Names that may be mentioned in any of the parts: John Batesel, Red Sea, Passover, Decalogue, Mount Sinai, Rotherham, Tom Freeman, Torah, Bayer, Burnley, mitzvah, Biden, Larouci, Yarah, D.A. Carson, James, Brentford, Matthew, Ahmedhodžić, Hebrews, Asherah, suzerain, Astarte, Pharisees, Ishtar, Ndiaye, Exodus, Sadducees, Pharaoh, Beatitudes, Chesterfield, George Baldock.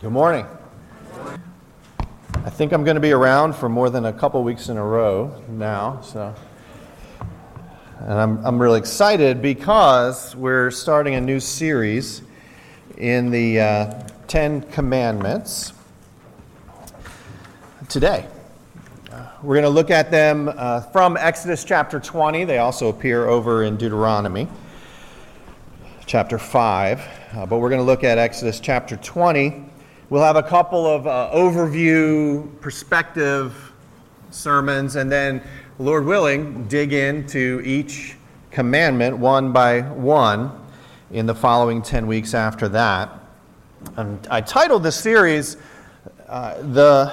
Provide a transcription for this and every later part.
Good morning. I think I'm going to be around for more than a couple weeks in a row now, so, and I'm really excited because we're starting a new series in the Ten Commandments today. We're going to look at them from Exodus chapter 20. They also appear over in Deuteronomy chapter 5, but we're going to look at Exodus chapter 20. We'll have a couple of overview, perspective sermons, and then, Lord willing, dig into each commandment one by one in the following 10 weeks after that. And I titled this series, The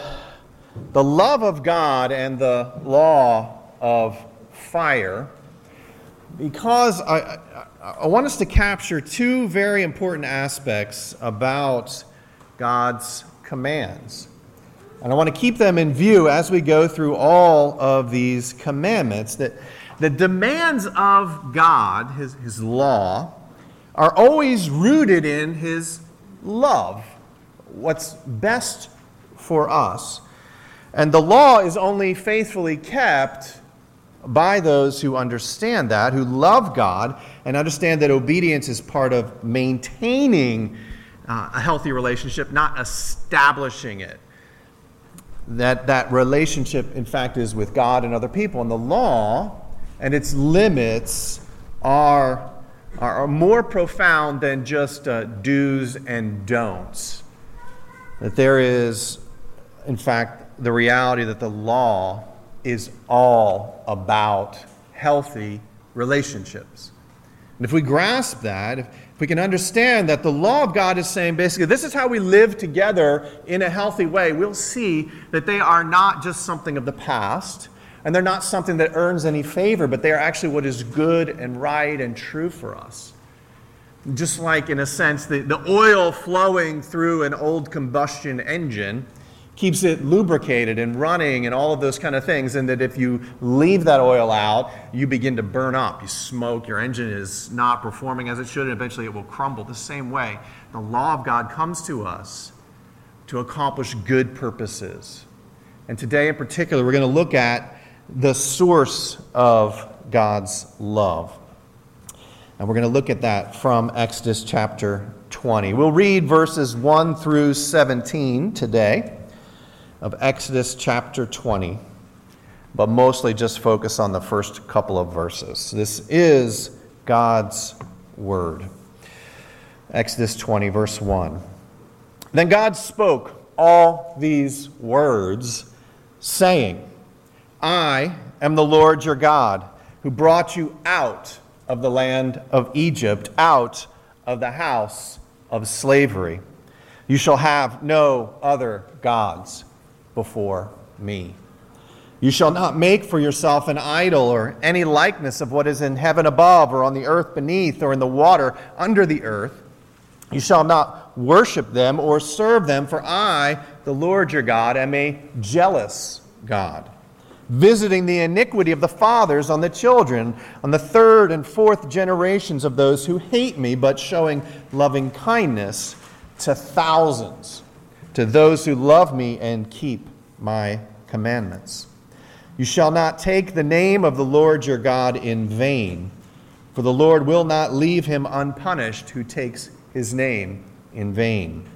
Love of God and the Law of Fire, because I want us to capture two very important aspects about God's commands. And I want to keep them in view as we go through all of these commandments. That the demands of God, his law, are always rooted in his love, what's best for us. And the law is only faithfully kept by those who understand that, who love God, and understand that obedience is part of maintaining a healthy relationship, not establishing it. That relationship, in fact, is with God and other people. And the law and its limits are more profound than just do's and don'ts. That there is, in fact, the reality that the law is all about healthy relationships. And if we grasp that, if we can understand that the law of God is saying, basically, this is how we live together in a healthy way, we'll see that they are not just something of the past, and they're not something that earns any favor, but they are actually what is good and right and true for us. Just like, in a sense, the oil flowing through an old combustion engine keeps it lubricated and running and all of those kind of things, and that if you leave that oil out, you begin to burn up. You smoke, your engine is not performing as it should, and eventually it will crumble. The same way, the law of God comes to us to accomplish good purposes. And today in particular, we're going to look at the source of God's love. And we're going to look at that from Exodus chapter 20. We'll read verses 1 through 17 today of Exodus chapter 20, but mostly just focus on the first couple of verses. This is God's word. Exodus 20, verse 1. Then God spoke all these words, saying, I am the Lord your God, who brought you out of the land of Egypt, out of the house of slavery. You shall have no other gods before me. You shall not make for yourself an idol or any likeness of what is in heaven above or on the earth beneath or in the water under the earth. You shall not worship them or serve them, for I, the Lord your God, am a jealous God, visiting the iniquity of the fathers on the children, on the third and fourth generations of those who hate me, but showing loving kindness to thousands, to those who love me and keep my commandments. You shall not take the name of the Lord your God in vain, for the Lord will not leave him unpunished who takes his name in vain.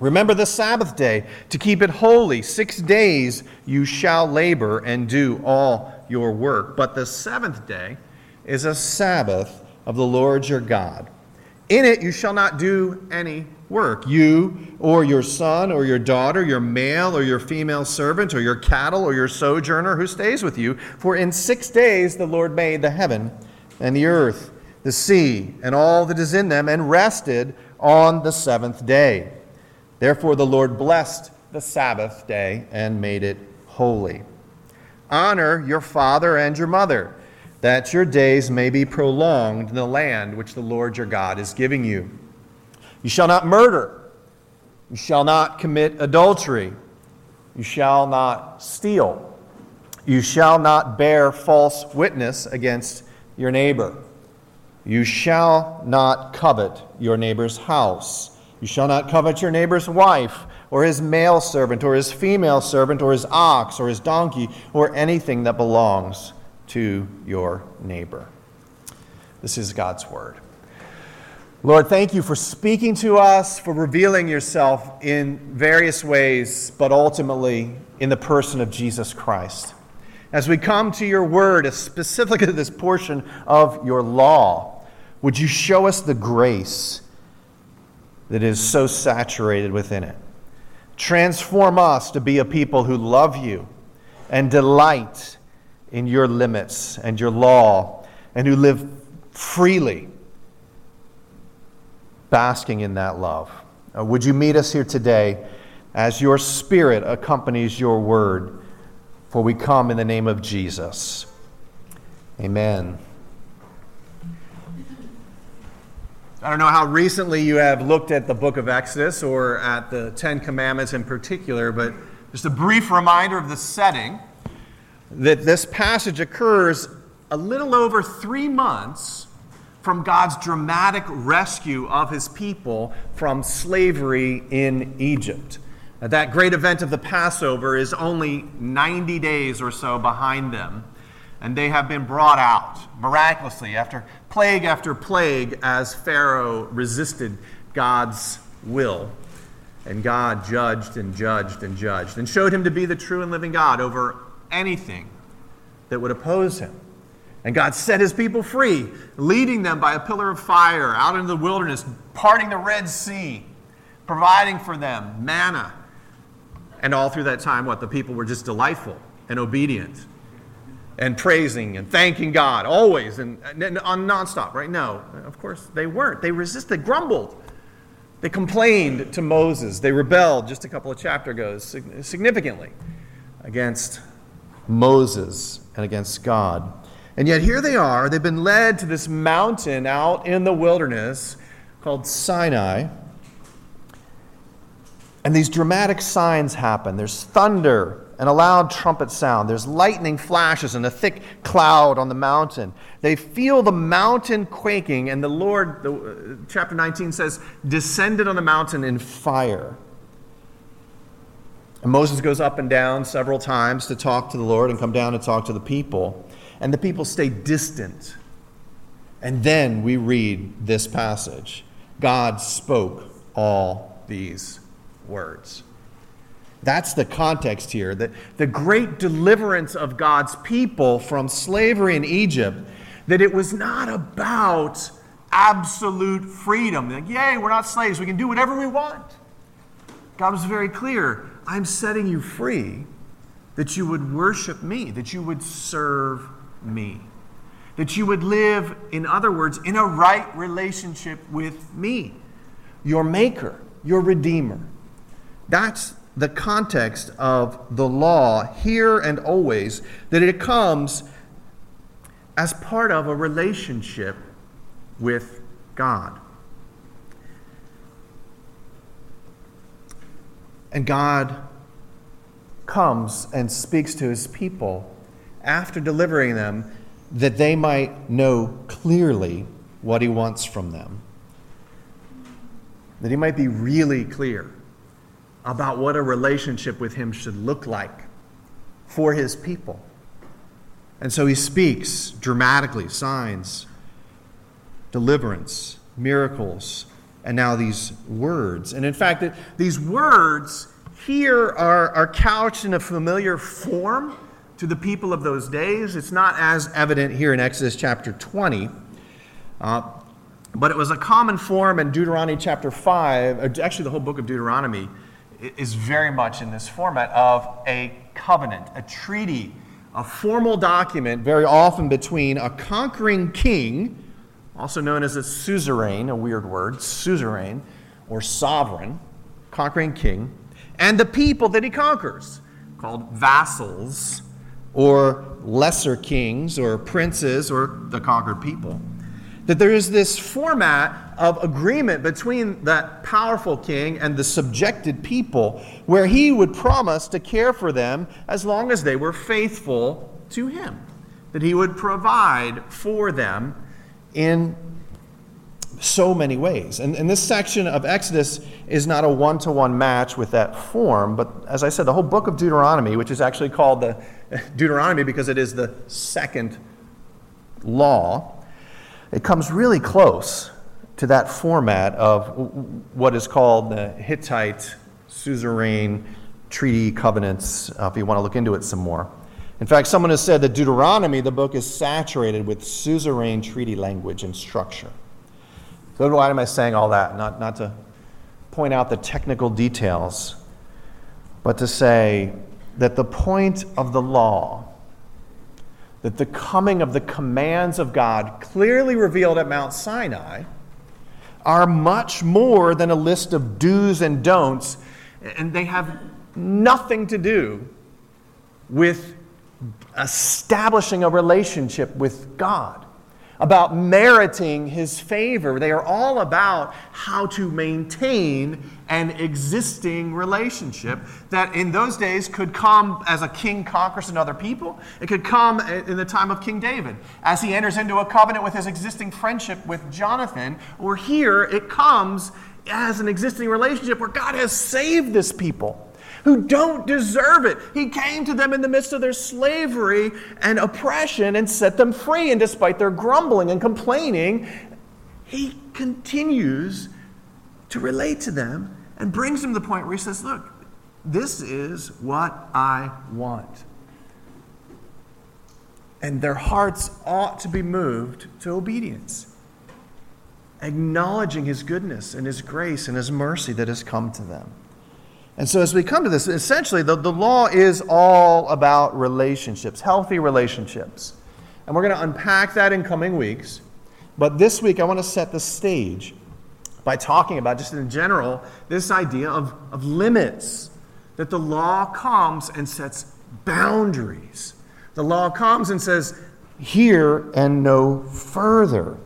Remember the Sabbath day to keep it holy. 6 days you shall labor and do all your work. But the seventh day is a Sabbath of the Lord your God. In it you shall not do any work, you or your son or your daughter, your male or your female servant, or your cattle or your sojourner who stays with you. For in 6 days the Lord made the heaven and the earth, the sea, and all that is in them, and rested on the seventh day. Therefore the Lord blessed the Sabbath day and made it holy. Honor your father and your mother, that your days may be prolonged in the land which the Lord your God is giving you. You shall not murder. You shall not commit adultery. You shall not steal. You shall not bear false witness against your neighbor. You shall not covet your neighbor's house. You shall not covet your neighbor's wife, or his male servant, or his female servant, or his ox, or his donkey, or anything that belongs to your neighbor. This is God's word. Lord, thank you for speaking to us, for revealing yourself in various ways, but ultimately in the person of Jesus Christ. As we come to your word, specifically this portion of your law, would you show us the grace that is so saturated within it? Transform us to be a people who love you and delight in your limits and your law, and who live freely, basking in that love. Would you meet us here today as your Spirit accompanies your word? For we come in the name of Jesus. Amen. I don't know how recently you have looked at the book of Exodus or at the Ten Commandments in particular, but just a brief reminder of the setting that this passage occurs a little over 3 months from God's dramatic rescue of his people from slavery in Egypt. That great event of the Passover is only 90 days or so behind them, and they have been brought out miraculously after plague as Pharaoh resisted God's will. And God judged and judged and judged and showed him to be the true and living God over anything that would oppose him. And God set his people free, leading them by a pillar of fire out into the wilderness, parting the Red Sea, providing for them manna. And all through that time, the people were just delightful and obedient and praising and thanking God always and on nonstop, right? No, of course they weren't. They resisted, grumbled. They complained to Moses. They rebelled just a couple of chapters ago significantly against Moses and against God. And yet here they are. They've been led to this mountain out in the wilderness called Sinai. And these dramatic signs happen. There's thunder and a loud trumpet sound. There's lightning flashes and a thick cloud on the mountain. They feel the mountain quaking, and the Lord, chapter 19 says, descended on the mountain in fire. And Moses goes up and down several times to talk to the Lord and come down to talk to the people. And the people stay distant. And then we read this passage. God spoke all these words. That's the context here, that the great deliverance of God's people from slavery in Egypt, that it was not about absolute freedom. Like, yay, we're not slaves. We can do whatever we want. God was very clear. I'm setting you free that you would worship me, that you would serve me, that you would live, in other words, in a right relationship with me, your maker, your redeemer. That's the context of the law here and always, that it comes as part of a relationship with God. And God comes and speaks to his people after delivering them, that they might know clearly what he wants from them, that he might be really clear about what a relationship with him should look like for his people. And so he speaks dramatically, signs, deliverance, miracles, and now these words. And in fact, these words here are couched in a familiar form to the people of those days. It's not as evident here in Exodus chapter 20, but it was a common form in Deuteronomy chapter 5. Actually, the whole book of Deuteronomy is very much in this format of a covenant, a treaty, a formal document, very often between a conquering king, also known as a suzerain, a weird word, suzerain, or sovereign, conquering king, and the people that he conquers, called vassals, or lesser kings, or princes, or the conquered people. That there is this format of agreement between that powerful king and the subjected people, where he would promise to care for them as long as they were faithful to him, that he would provide for them in so many ways. And this section of Exodus is not a one-to-one match with that form, but as I said, the whole book of Deuteronomy, which is actually called the Deuteronomy because it is the second law, it comes really close to that format of what is called the Hittite suzerain treaty covenants, if you want to look into it some more. In fact, someone has said that Deuteronomy, the book, is saturated with suzerain treaty language and structure. So why am I saying all that? Not to point out the technical details, but to say that the point of the law, that the coming of the commands of God clearly revealed at Mount Sinai, are much more than a list of do's and don'ts, and they have nothing to do with establishing a relationship with God, about meriting his favor. They are all about how to maintain an existing relationship that in those days could come as a king conquers another people. It could come in the time of King David as he enters into a covenant with his existing friendship with Jonathan, or here it comes as an existing relationship where God has saved this people who don't deserve it. He came to them in the midst of their slavery and oppression and set them free. And despite their grumbling and complaining, he continues to relate to them and brings them to the point where he says, look, this is what I want. And their hearts ought to be moved to obedience, acknowledging his goodness and his grace and his mercy that has come to them. And so as we come to this, essentially the law is all about relationships, healthy relationships. And we're going to unpack that in coming weeks. But this week I want to set the stage by talking about, just in general, this idea of limits. That the law comes and sets boundaries. The law comes and says, here and no further.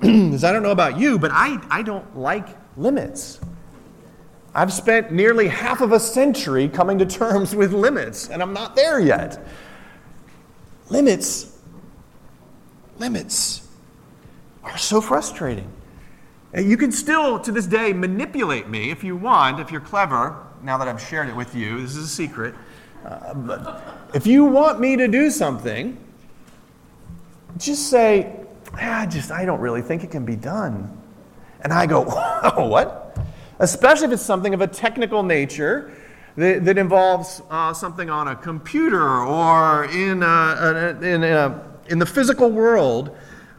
Because I don't know about you, but I don't like limits. I've spent nearly half of a century coming to terms with limits, and I'm not there yet. Limits are so frustrating. And you can still, to this day, manipulate me if you want, if you're clever, now that I've shared it with you. This is a secret. But if you want me to do something, just say, I don't really think it can be done. And I go, oh, what? Especially if it's something of a technical nature that involves something on a computer or in the physical world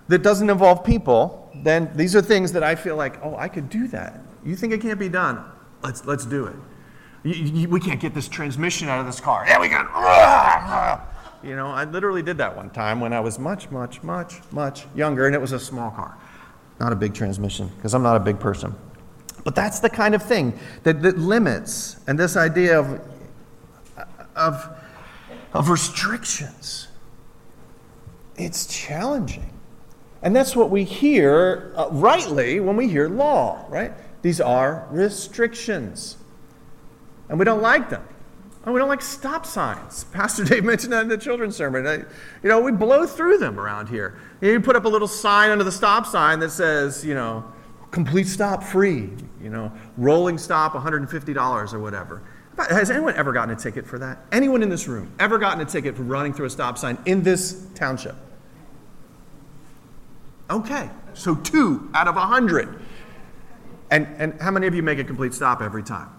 that doesn't involve people, then these are things that I feel like, oh, I could do that. You think it can't be done? Let's do it. We can't get this transmission out of this car. Yeah, we can. I literally did that one time when I was much, much, much, much younger, and it was a small car, not a big transmission, because I'm not a big person. But that's the kind of thing that limits, and this idea of restrictions, it's challenging. And that's what we hear rightly when we hear law, right? These are restrictions. And we don't like them. And we don't like stop signs. Pastor Dave mentioned that in the children's sermon. We blow through them around here. You put up a little sign under the stop sign that says, complete stop free, rolling stop $150 or whatever. Has anyone ever gotten a ticket for that? Anyone in this room ever gotten a ticket for running through a stop sign in this township? Okay, so 2 out of 100. And how many of you make a complete stop every time?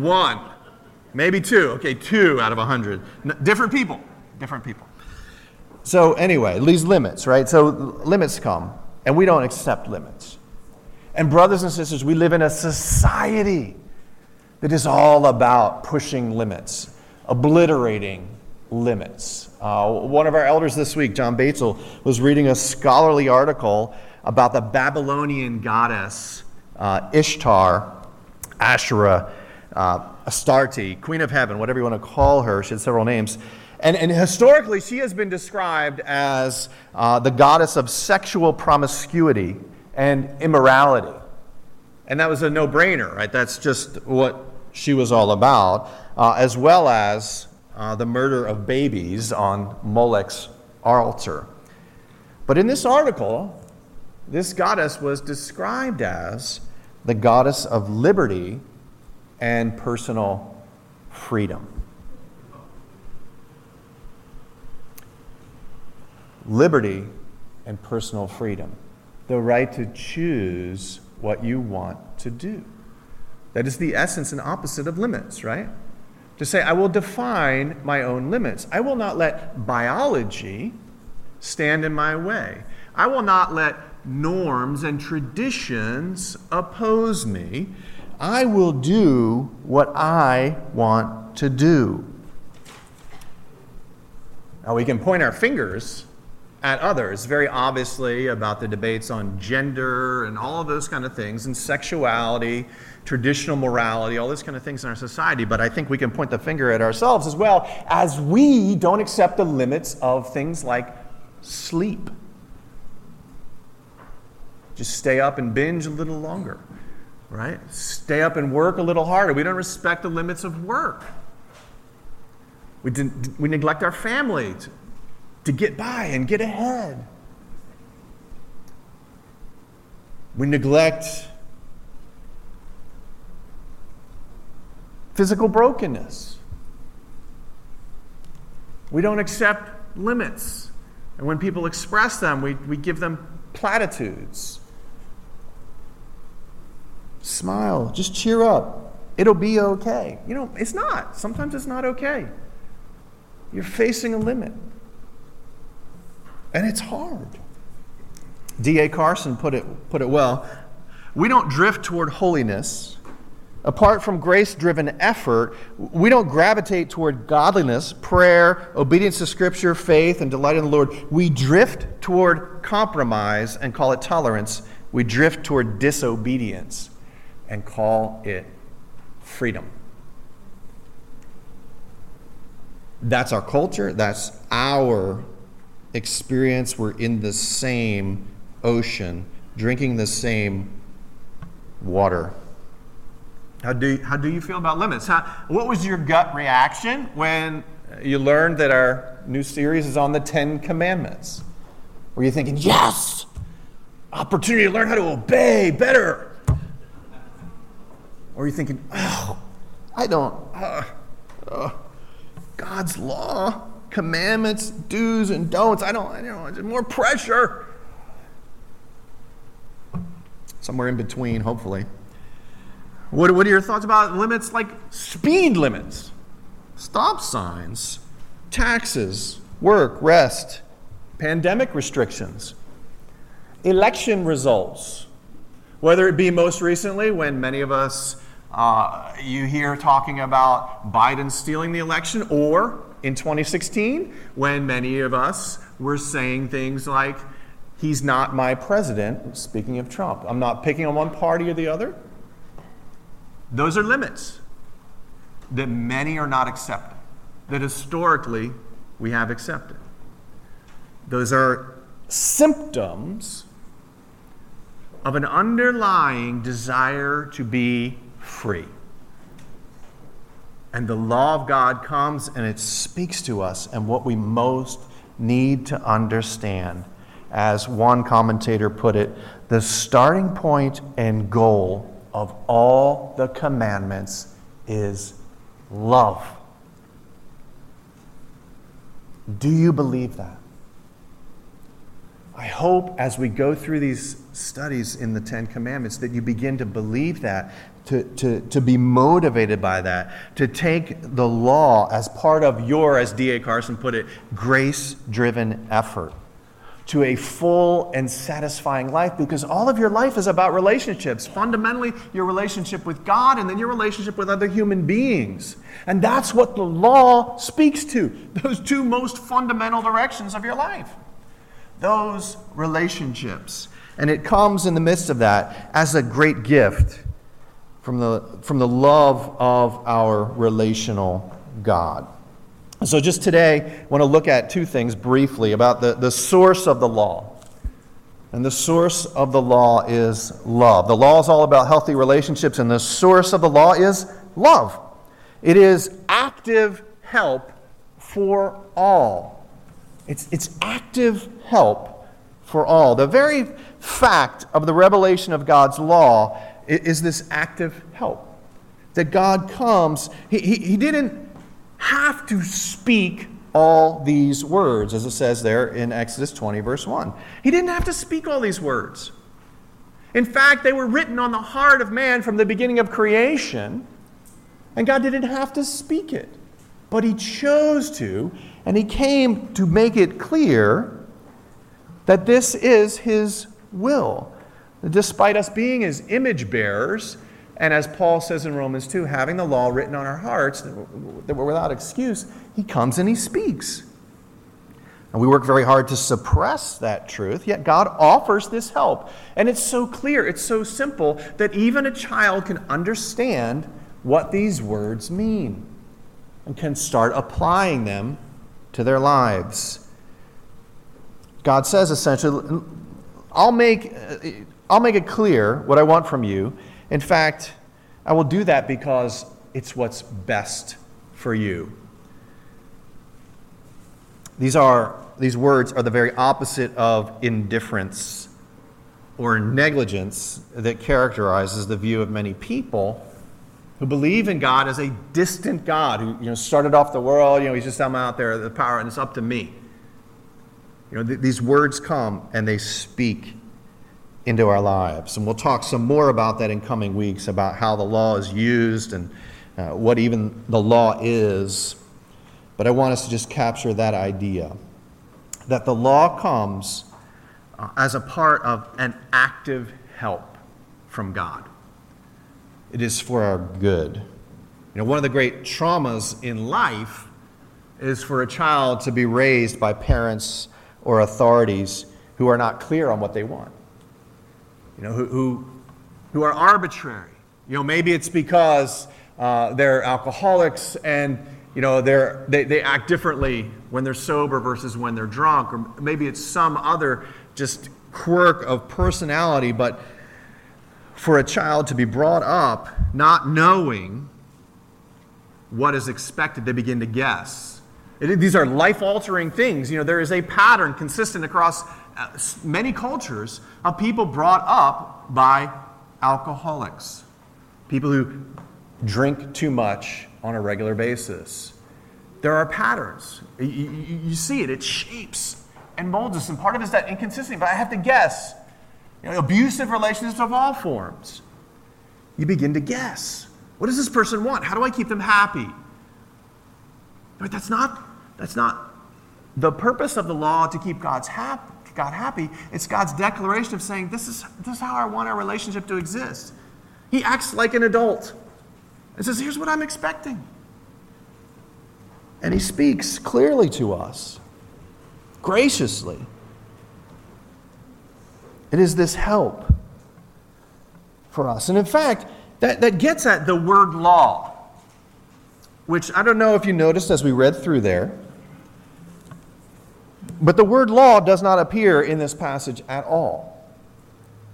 One, maybe two. Okay, 2 out of 100. Different people. So anyway, these limits, right? So limits come. And we don't accept limits. And brothers and sisters, we live in a society that is all about pushing limits, obliterating limits. One of our elders this week, John Batesel, was reading a scholarly article about the Babylonian goddess Ishtar, Asherah, Astarte, Queen of Heaven, whatever you want to call her. She had several names. And historically, she has been described as the goddess of sexual promiscuity and immorality. And that was a no-brainer, right? That's just what she was all about, as well as the murder of babies on Molech's altar. But in this article, This goddess was described as the goddess of liberty and personal freedom. Liberty and personal freedom. The right to choose what you want to do. That is the essence and opposite of limits, right? To say, I will define my own limits. I will not let biology stand in my way. I will not let norms and traditions oppose me. I will do what I want to do. Now, we can point our fingers at others, very obviously, about the debates on gender and all of those kind of things, and sexuality, traditional morality, all those kind of things in our society. But I think we can point the finger at ourselves as well, as we don't accept the limits of things like sleep. Just stay up and binge a little longer, right? Stay up and work a little harder. We don't respect the limits of work. We neglect our family to get by and get ahead. We neglect physical brokenness. We don't accept limits. And when people express them, we give them platitudes. Smile. Just cheer up. It'll be okay. You know, it's not. Sometimes it's not okay. You're facing a limit. And it's hard. D.A. Carson put it well. We don't drift toward holiness. Apart from grace-driven effort, we don't gravitate toward godliness, prayer, obedience to Scripture, faith, and delight in the Lord. We drift toward compromise and call it tolerance. We drift toward disobedience and call it freedom. That's our culture. That's our experience. We're in the same ocean, drinking the same water. How do you feel about limits? What was your gut reaction when you learned that our new series is on the 10 Commandments? Were you thinking, yes, opportunity to learn how to obey better? Or were you thinking, God's law, commandments, do's and don'ts, more pressure. Somewhere in between, hopefully. What are your thoughts about limits like speed limits, stop signs, taxes, work, rest, pandemic restrictions, election results? Whether it be most recently when many of us, you hear talking about Biden stealing the election, or in 2016 when many of us were saying things like, he's not my president, speaking of Trump. I'm not picking on one party or the other. Those are limits that many are not accepting, that historically we have accepted. Those are symptoms of an underlying desire to be free. And the law of God comes and it speaks to us and what we most need to understand. As one commentator put it, the starting point and goal of all the commandments is love. Do you believe that? I hope as we go through these studies in the Ten Commandments that you begin to believe that, to be motivated by that, to take the law as part of your, as D.A. Carson put it, grace-driven effort to a full and satisfying life, because all of your life is about relationships. Fundamentally, your relationship with God and then your relationship with other human beings. And that's what the law speaks to, those two most fundamental directions of your life, those relationships. And it comes in the midst of that as a great gift from the love of our relational God. So just today, I want to look at two things briefly about the source of the law. And the source of the law is love. The law is all about healthy relationships, and the source of the law is love. It is active help for all. It's active help for all. The very fact of the revelation of God's law is this active help. That God comes, he didn't have to speak all these words, as it says there in Exodus 20, verse 1. He didn't have to speak all these words. In fact, they were written on the heart of man from the beginning of creation, and God didn't have to speak it. But he chose to, and he came to make it clear that this is his will. Despite us being his image bearers, and as Paul says in Romans 2, having the law written on our hearts, that we're without excuse, he comes and he speaks. And we work very hard to suppress that truth, yet God offers this help. And it's so clear, it's so simple, that even a child can understand what these words mean and can start applying them to their lives. God says essentially, I'll make it clear what I want from you. In fact, I will do that because it's what's best for you. These words are the very opposite of indifference or negligence that characterizes the view of many people who believe in God as a distant God who started off the world. He's just somehow out there, the power, and it's up to me. These words come and they speak into our lives. And we'll talk some more about that in coming weeks, about how the law is used and what even the law is. But I want us to just capture that idea, that the law comes as a part of an active help from God. It is for our good. One of the great traumas in life is for a child to be raised by parents or authorities who are not clear on what they want. Who are arbitrary. Maybe it's because they're alcoholics and they act differently when they're sober versus when they're drunk, or maybe it's some other just quirk of personality. But for a child to be brought up not knowing what is expected, they begin to guess. These are life-altering things. There is a pattern consistent across many cultures of people brought up by alcoholics, people who drink too much on a regular basis. There are patterns. You see it shapes and molds us, and part of it is that inconsistency, but I have to guess. Abusive relationships of all forms. You begin to guess. What does this person want? How do I keep them happy? But that's not the purpose of the law, to keep God happy. It's God's declaration of saying, this is how I want our relationship to exist. He acts like an adult and says, here's what I'm expecting. And he speaks clearly to us, graciously. It is this help for us. And in fact, that gets at the word law, which I don't know if you noticed as we read through there, but the word law does not appear in this passage at all.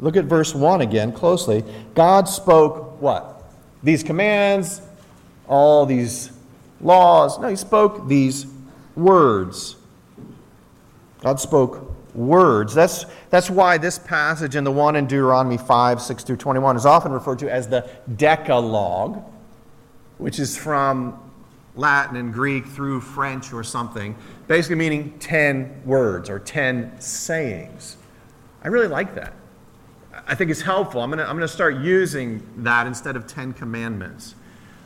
Look at verse 1 again closely. God spoke what? These commands, all these laws. No, he spoke these words. God spoke words. That's why this passage and the one in Deuteronomy 5, 6 through 21 is often referred to as the Decalogue, which is from Latin and Greek through French or something, basically meaning 10 words or 10 sayings. I really like that. I think it's helpful. I'm going to start using that instead of 10 commandments.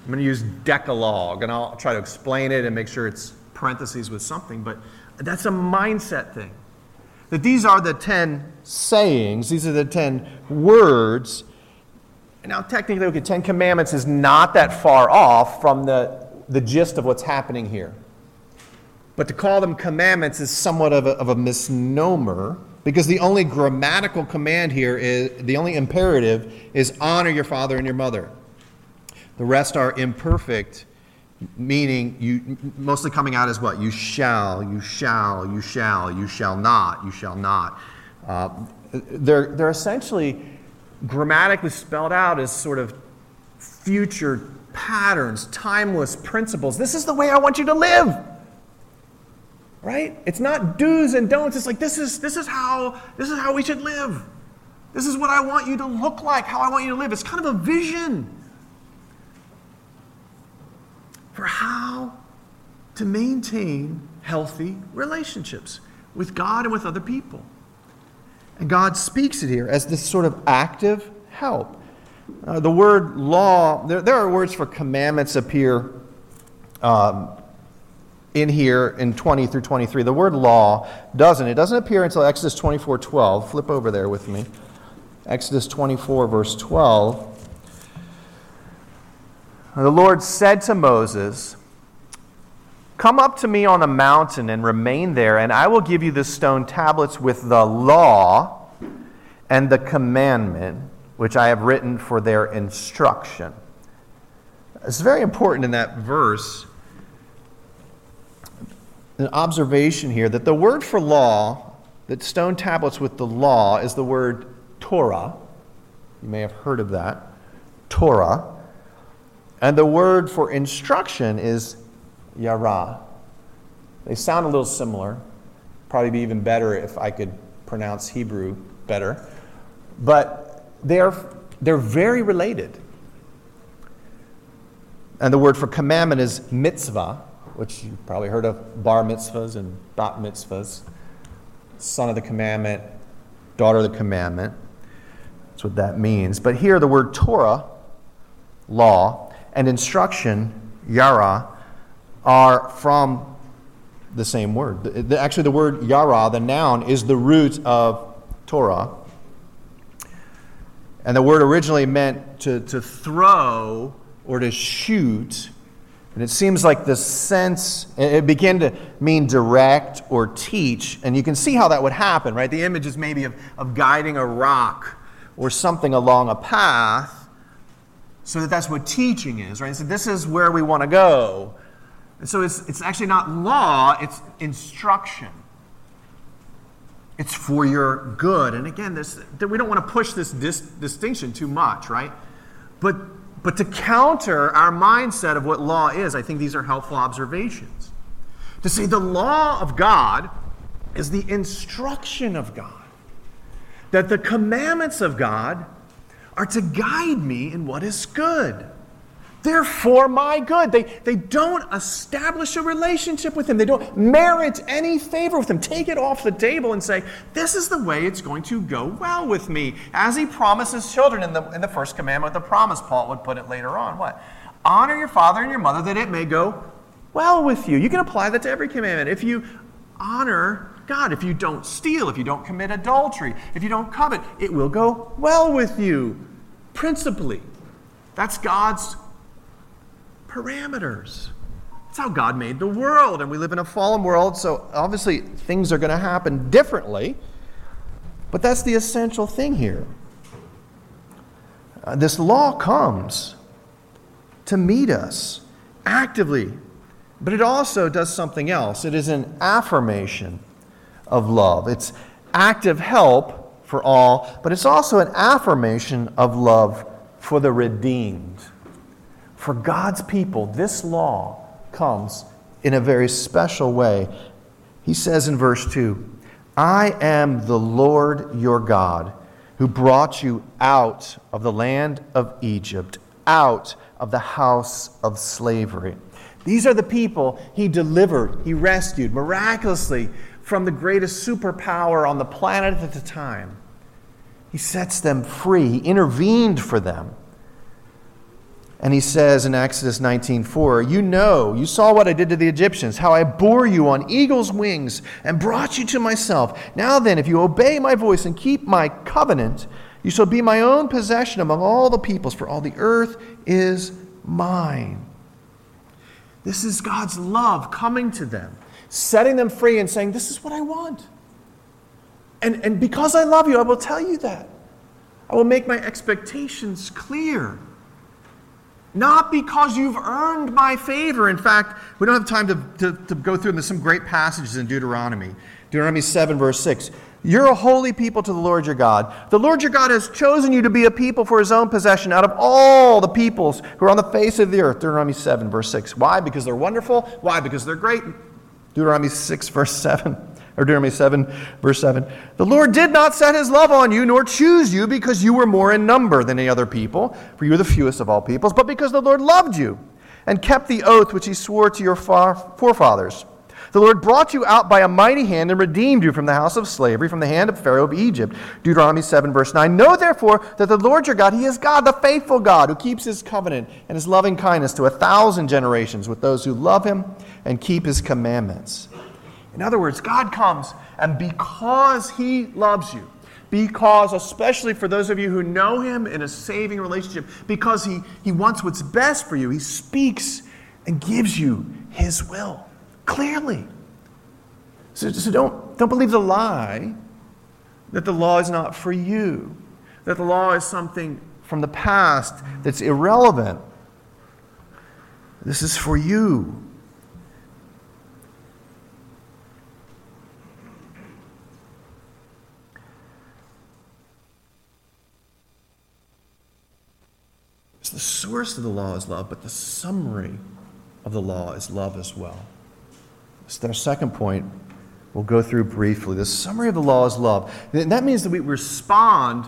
I'm going to use Decalogue, and I'll try to explain it and make sure it's parentheses with something, but that's a mindset thing. That these are the 10 sayings, these are the 10 words. Now technically, 10 commandments is not that far off from the gist of what's happening here. But to call them commandments is somewhat of a misnomer, because the only grammatical command here the only imperative is honor your father and your mother. The rest are imperfect, meaning mostly coming out as what? You shall, you shall, you shall, you shall not, you shall not. They're essentially grammatically spelled out as sort of future patterns, timeless principles. This is the way I want you to live, right? It's not do's and don'ts. It's like this is how we should live. This is what I want you to look like, how I want you to live. It's kind of a vision for how to maintain healthy relationships with God and with other people. And God speaks it here as this sort of active help. The word law, there are words for commandments appear in here in 20 through 23. The word law doesn't. It doesn't appear until Exodus 24:12. Flip over there with me. Exodus 24, verse 12. The Lord said to Moses, "Come up to me on the mountain and remain there, and I will give you the stone tablets with the law and the commandment, which I have written for their instruction." It's very important in that verse, an observation here, that the word for law, that stone tablets with the law, is the word Torah. You may have heard of that, Torah. And the word for instruction is Yarah. They sound a little similar. Probably be even better if I could pronounce Hebrew better. But they're very related. And the word for commandment is mitzvah, which you've probably heard of, bar mitzvahs and bat mitzvahs. Son of the commandment, daughter of the commandment. That's what that means. But here the word Torah, law, and instruction, Yarah, are from the same word. Actually, the word Yarah, the noun, is the root of Torah. And the word originally meant to throw or to shoot. And it seems like the sense, it began to mean direct or teach. And you can see how that would happen, right? The image is maybe of guiding a rock or something along a path. So that's what teaching is, right? So this is where we want to go. So it's actually not law, it's instruction. It's for your good. And again, we don't want to push this distinction too much, right? But to counter our mindset of what law is, I think these are helpful observations. To say the law of God is the instruction of God. That the commandments of God are to guide me in what is good. They're for my good. They don't establish a relationship with him. They don't merit any favor with him. Take it off the table and say, this is the way it's going to go well with me. As he promises children in the first commandment, the promise, Paul would put it later on. What? Honor your father and your mother that it may go well with you. You can apply that to every commandment. If you honor God, if you don't steal, if you don't commit adultery, if you don't covet, it will go well with you. Principally. That's God's parameters. That's how God made the world, and we live in a fallen world, so obviously things are going to happen differently, but that's the essential thing here. This law comes to meet us actively, but it also does something else. It is an affirmation of love. It's active help for all, but it's also an affirmation of love for the redeemed. For God's people, this law comes in a very special way. He says in verse 2, "I am the Lord your God, who brought you out of the land of Egypt, out of the house of slavery." These are the people he delivered, he rescued miraculously from the greatest superpower on the planet at the time. He sets them free, he intervened for them. And he says in Exodus 19:4, "You know, you saw what I did to the Egyptians, how I bore you on eagle's wings and brought you to myself. Now then, if you obey my voice and keep my covenant, you shall be my own possession among all the peoples, for all the earth is mine." This is God's love coming to them, setting them free and saying, this is what I want. And because I love you, I will tell you that. I will make my expectations clear. Not because you've earned my favor. In fact, we don't have time to go through them. There's some great passages in Deuteronomy. Deuteronomy 7, verse 6. "You're a holy people to the Lord your God. The Lord your God has chosen you to be a people for his own possession out of all the peoples who are on the face of the earth." Deuteronomy 7, verse 6. Why? Because they're wonderful. Why? Because they're great. Deuteronomy 6, verse 7. or Deuteronomy 7, verse 7. The Lord did not set his love on you, nor choose you, because you were more in number than any other people, for you were the fewest of all peoples, but because the Lord loved you and kept the oath which he swore to your forefathers. The Lord brought you out by a mighty hand and redeemed you from the house of slavery, from the hand of Pharaoh of Egypt. Deuteronomy 7, verse 9. Know therefore that the Lord your God, he is God, the faithful God, who keeps his covenant and his loving kindness to 1,000 generations with those who love him and keep his commandments. In other words, God comes, and because he loves you, because, especially for those of you who know him in a saving relationship, because he wants what's best for you, he speaks and gives you his will. Clearly. So don't believe the lie that the law is not for you, that the law is something from the past that's irrelevant. This is for you. It's the source of the law is love, but the summary of the law is love as well. So our second point, we'll go through briefly. The summary of the law is love. And that means that we respond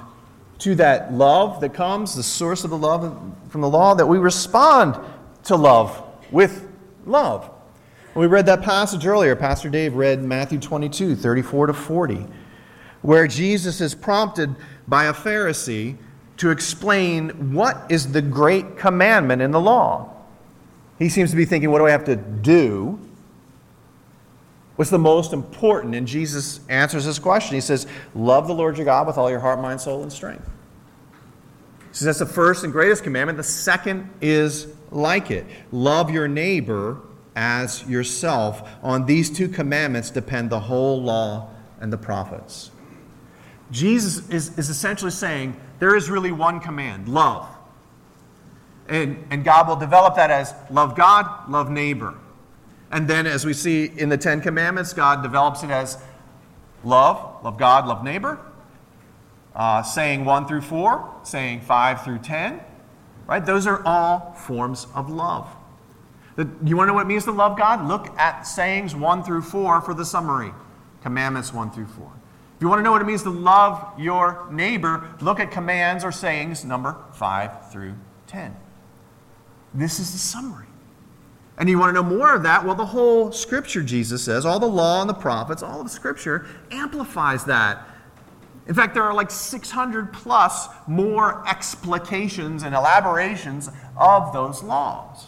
to that love that comes, the source of the love from the law, that we respond to love with love. We read that passage earlier. Pastor Dave read Matthew 22, 34 to 40, where Jesus is prompted by a Pharisee to explain what is the great commandment in the law. He seems to be thinking, what do I have to do? What's the most important? And Jesus answers this question. He says, love the Lord your God with all your heart, mind, soul, and strength. He says that's the first and greatest commandment. The second is like it. Love your neighbor as yourself. On these two commandments depend the whole law and the prophets. Jesus is essentially saying there is really one command, love. And God will develop that as love God, love neighbor. And then, as we see in the Ten Commandments, God develops it as love God, love neighbor, saying 1 through 4, saying 5 through 10, right? Those are all forms of love. You want to know what it means to love God? Look at sayings 1 through 4 for the summary, commandments 1 through 4. If you want to know what it means to love your neighbor, look at commands or sayings number 5 through 10. This is the summary. And you want to know more of that? Well, the whole Scripture, Jesus says, all the law and the prophets, all of Scripture amplifies that. In fact, there are like 600 plus more explications and elaborations of those laws,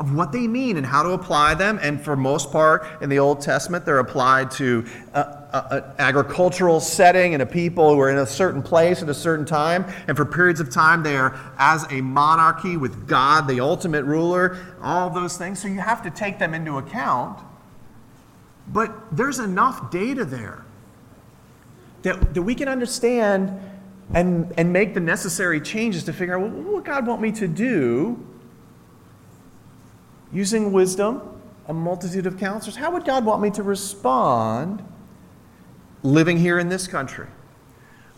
of what they mean and how to apply them. And for most part, in the Old Testament, they're applied to an agricultural setting and a people who are in a certain place at a certain time. And for periods of time, they are as a monarchy with God, the ultimate ruler, all those things. So you have to take them into account. But there's enough data there that we can understand and make the necessary changes to figure out, well, what would God want me to do? Using wisdom, a multitude of counselors. How would God want me to respond living here in this country,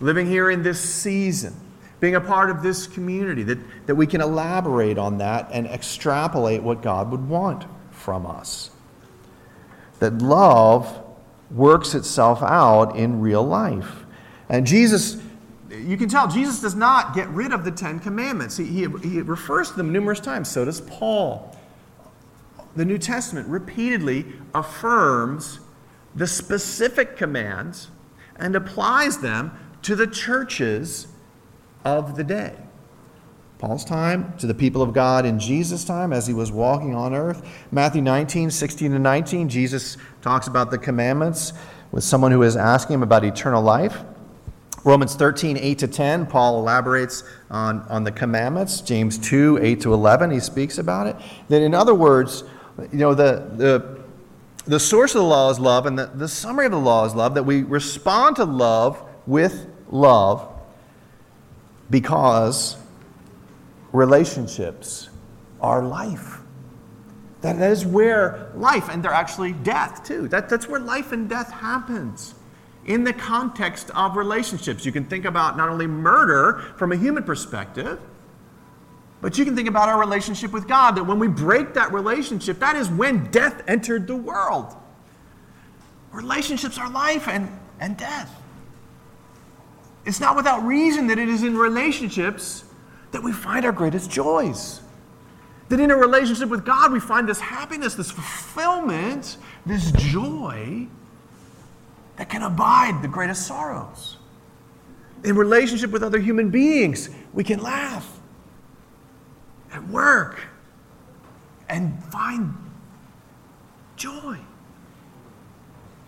living here in this season, being a part of this community, that we can elaborate on that and extrapolate what God would want from us? That love works itself out in real life. And Jesus, you can tell, Jesus does not get rid of the Ten Commandments. He refers to them numerous times. So does Paul. The New Testament repeatedly affirms the specific commands and applies them to the churches of the day. Paul's time, to the people of God in Jesus' time as he was walking on earth. Matthew 19, 16 to 19, Jesus talks about the commandments with someone who is asking him about eternal life. Romans 13, 8 to 10, Paul elaborates on the commandments. James 2, 8 to 11, he speaks about it. Then in other words, you know, the source of the law is love, and the summary of the law is love, that we respond to love with love because relationships are life. That is where life, and they're actually death too. That's where life and death happens, in the context of relationships. You can think about not only murder from a human perspective, but you can think about our relationship with God, that when we break that relationship, that is when death entered the world. Relationships are life and death. It's not without reason that it is in relationships that we find our greatest joys. That in a relationship with God, we find this happiness, this fulfillment, this joy that can abide the greatest sorrows. In relationship with other human beings, we can laugh at work and find joy.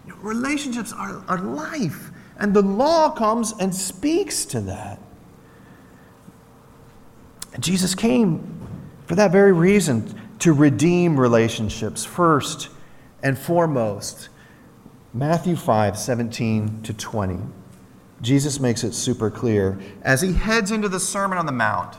You know, relationships are life, and the law comes and speaks to that. And Jesus came for that very reason, to redeem relationships first and foremost. Matthew 5:17-20. Jesus makes it super clear as he heads into the Sermon on the Mount,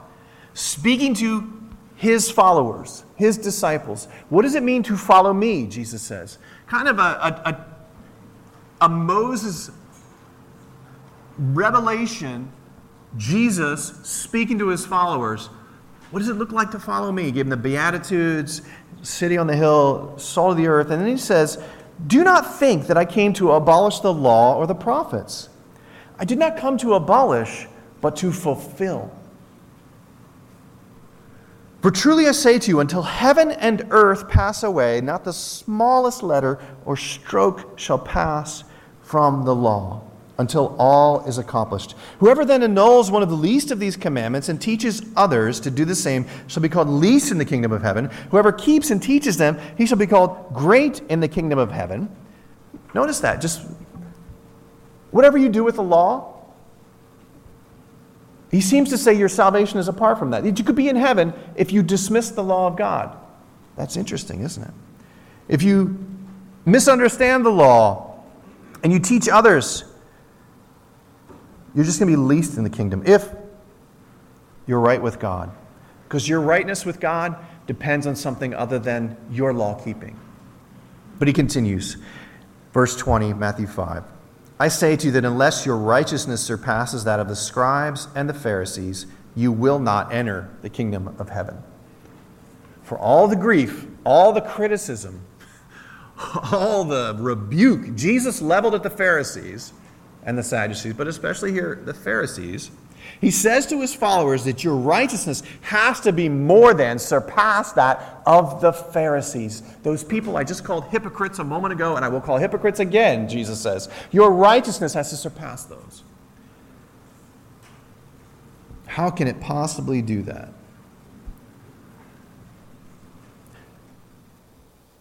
speaking to his followers, his disciples. What does it mean to follow me, Jesus says? Kind of a Moses revelation, Jesus speaking to his followers. What does it look like to follow me? Give him the Beatitudes, city on the hill, salt of the earth. And then he says, do not think that I came to abolish the law or the prophets. I did not come to abolish, but to fulfill. For truly I say to you, until heaven and earth pass away, not the smallest letter or stroke shall pass from the law, until all is accomplished. Whoever then annuls one of the least of these commandments and teaches others to do the same shall be called least in the kingdom of heaven. Whoever keeps and teaches them, he shall be called great in the kingdom of heaven. Notice that. Just whatever you do with the law, he seems to say your salvation is apart from that. You could be in heaven if you dismiss the law of God. That's interesting, isn't it? If you misunderstand the law and you teach others, you're just going to be least in the kingdom if you're right with God. Because your rightness with God depends on something other than your law keeping. But he continues, verse 20, Matthew 5. I say to you that unless your righteousness surpasses that of the scribes and the Pharisees, you will not enter the kingdom of heaven. For all the grief, all the criticism, all the rebuke Jesus leveled at the Pharisees and the Sadducees, but especially here, the Pharisees, he says to his followers that your righteousness has to be more than, surpass that of the Pharisees. Those people I just called hypocrites a moment ago, and I will call hypocrites again, Jesus says. Your righteousness has to surpass those. How can it possibly do that?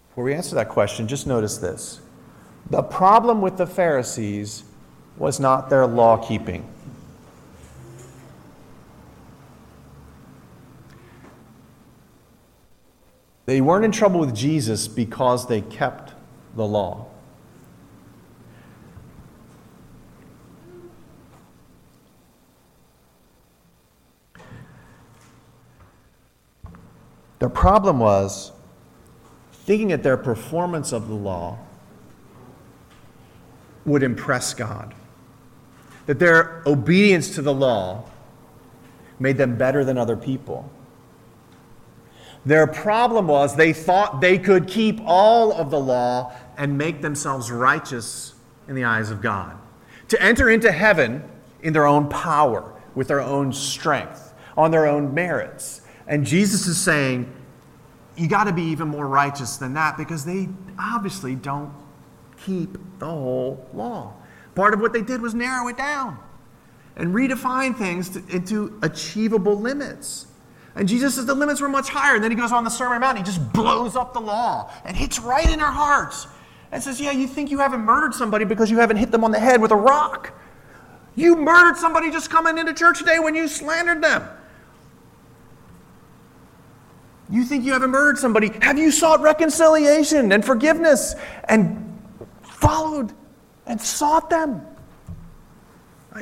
Before we answer that question, just notice this. The problem with the Pharisees was not their law-keeping. They weren't in trouble with Jesus because they kept the law. Their problem was thinking that their performance of the law would impress God, that their obedience to the law made them better than other people. Their problem was they thought they could keep all of the law and make themselves righteous in the eyes of God. To enter into heaven in their own power, with their own strength, on their own merits. And Jesus is saying, you got to be even more righteous than that because they obviously don't keep the whole law. Part of what they did was narrow it down and redefine things into achievable limits. And Jesus says the limits were much higher. And then he goes on the Sermon on the Mount and he just blows up the law and hits right in our hearts and says, yeah, you think you haven't murdered somebody because you haven't hit them on the head with a rock. You murdered somebody just coming into church today when you slandered them. You think you haven't murdered somebody. Have you sought reconciliation and forgiveness and followed and sought them?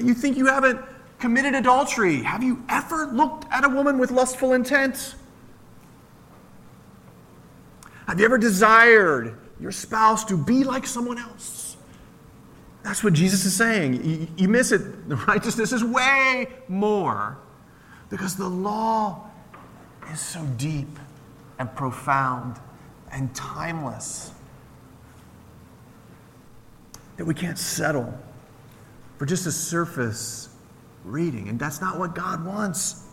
You think you haven't committed adultery. Have you ever looked at a woman with lustful intent? Have you ever desired your spouse to be like someone else? That's what Jesus is saying. You miss it. The righteousness is way more because the law is so deep and profound and timeless. that we can't settle for just a surface reading. And that's not what God wants.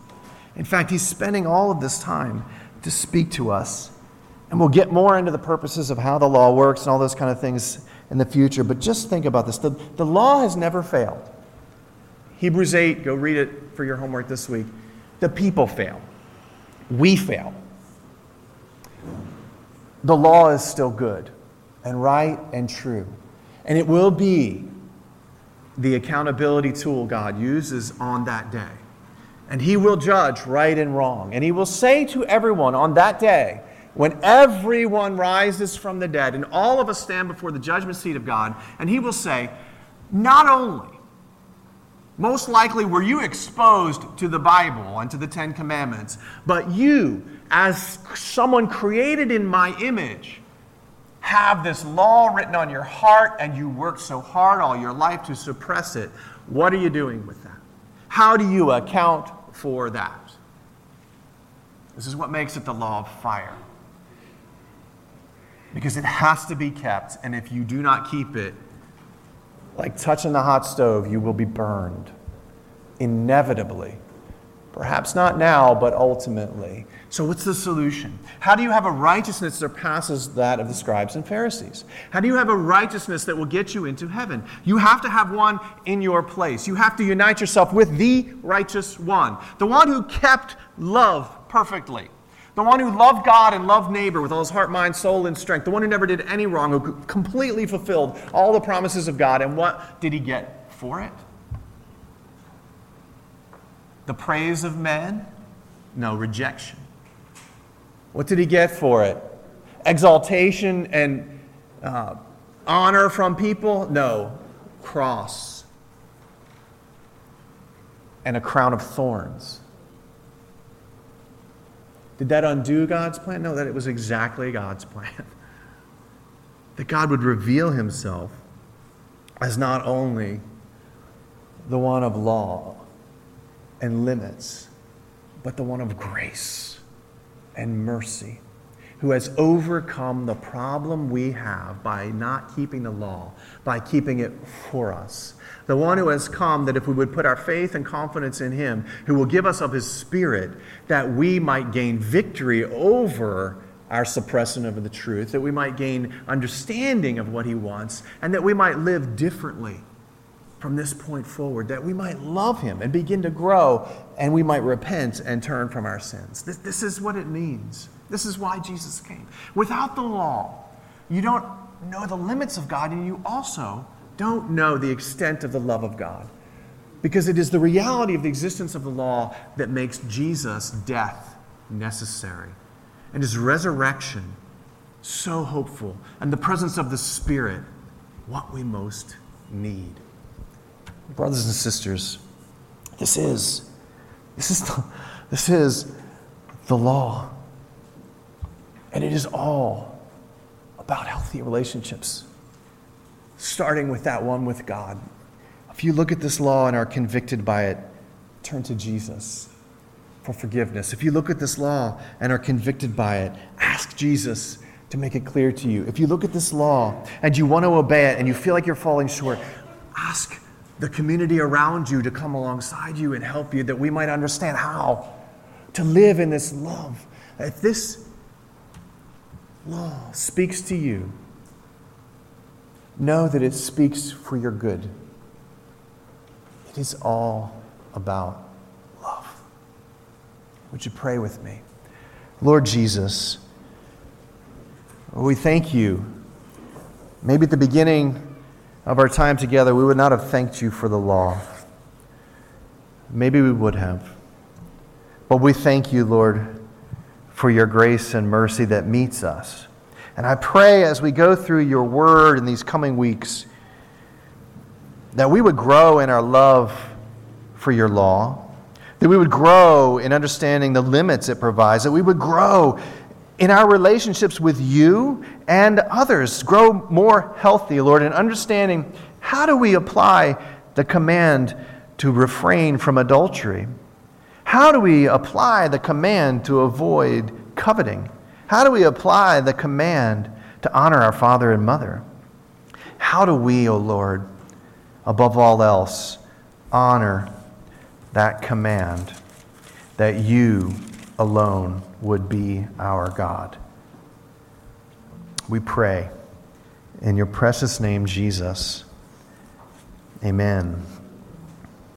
In fact, he's spending all of this time to speak to us. And we'll get more into the purposes of how the law works and all those kind of things in the future. But just think about this. The law has never failed. Hebrews 8, go read it for your homework this week. The people fail. We fail. The law is still good and right and true. And it will be the accountability tool God uses on that day. And he will judge right and wrong. And he will say to everyone on that day, when everyone rises from the dead and all of us stand before the judgment seat of God, and he will say, not only, most likely were you exposed to the Bible and to the Ten Commandments, but you, as someone created in my image, have this law written on your heart, and you worked so hard all your life to suppress it. What are you doing with that? How do you account for that? This is what makes it the law of fire. Because it has to be kept, and if you do not keep it, like touching the hot stove, you will be burned. Inevitably. Perhaps not now, but ultimately. So what's the solution? How do you have a righteousness that surpasses that of the scribes and Pharisees? How do you have a righteousness that will get you into heaven? You have to have one in your place. You have to unite yourself with the righteous one. The one who kept love perfectly. The one who loved God and loved neighbor with all his heart, mind, soul, and strength. The one who never did any wrong, who completely fulfilled all the promises of God. And what did he get for it? The praise of men? No, rejection. What did he get for it? Exaltation and honor from people? No, cross. And a crown of thorns. Did that undo God's plan? No, that it was exactly God's plan. That God would reveal himself as not only the one of law and limits, but the one of grace and mercy, who has overcome the problem we have by not keeping the law, by keeping it for us. The one who has come that if we would put our faith and confidence in him, who will give us of his spirit, that we might gain victory over our suppression of the truth, that we might gain understanding of what he wants, and that we might live differently from this point forward, that we might love him and begin to grow, and we might repent and turn from our sins. This is what it means. This is why Jesus came. Without the law, you don't know the limits of God, and you also don't know the extent of the love of God, because it is the reality of the existence of the law that makes Jesus' death necessary and his resurrection so hopeful, and the presence of the Spirit what we most need. Brothers and sisters, this is the law, and it is all about healthy relationships. Starting with that one with God. If you look at this law and are convicted by it, turn to Jesus for forgiveness. If you look at this law and are convicted by it, ask Jesus to make it clear to you. If you look at this law and you want to obey it and you feel like you're falling short, ask the community around you to come alongside you and help you, that we might understand how to live in this love. If this law speaks to you, know that it speaks for your good. It is all about love. Would you pray with me? Lord Jesus, we thank you. Maybe at the beginning of our time together, we would not have thanked you for the law. Maybe we would have. But we thank you, Lord, for your grace and mercy that meets us. And I pray as we go through your word in these coming weeks that we would grow in our love for your law, that we would grow in understanding the limits it provides, that we would grow in our relationships with you and others, grow more healthy, Lord, in understanding how do we apply the command to refrain from adultery? How do we apply the command to avoid coveting? How do we apply the command to honor our father and mother? How do we, O Lord, above all else, honor that command that you alone would be our God? We pray in your precious name, Jesus. Amen.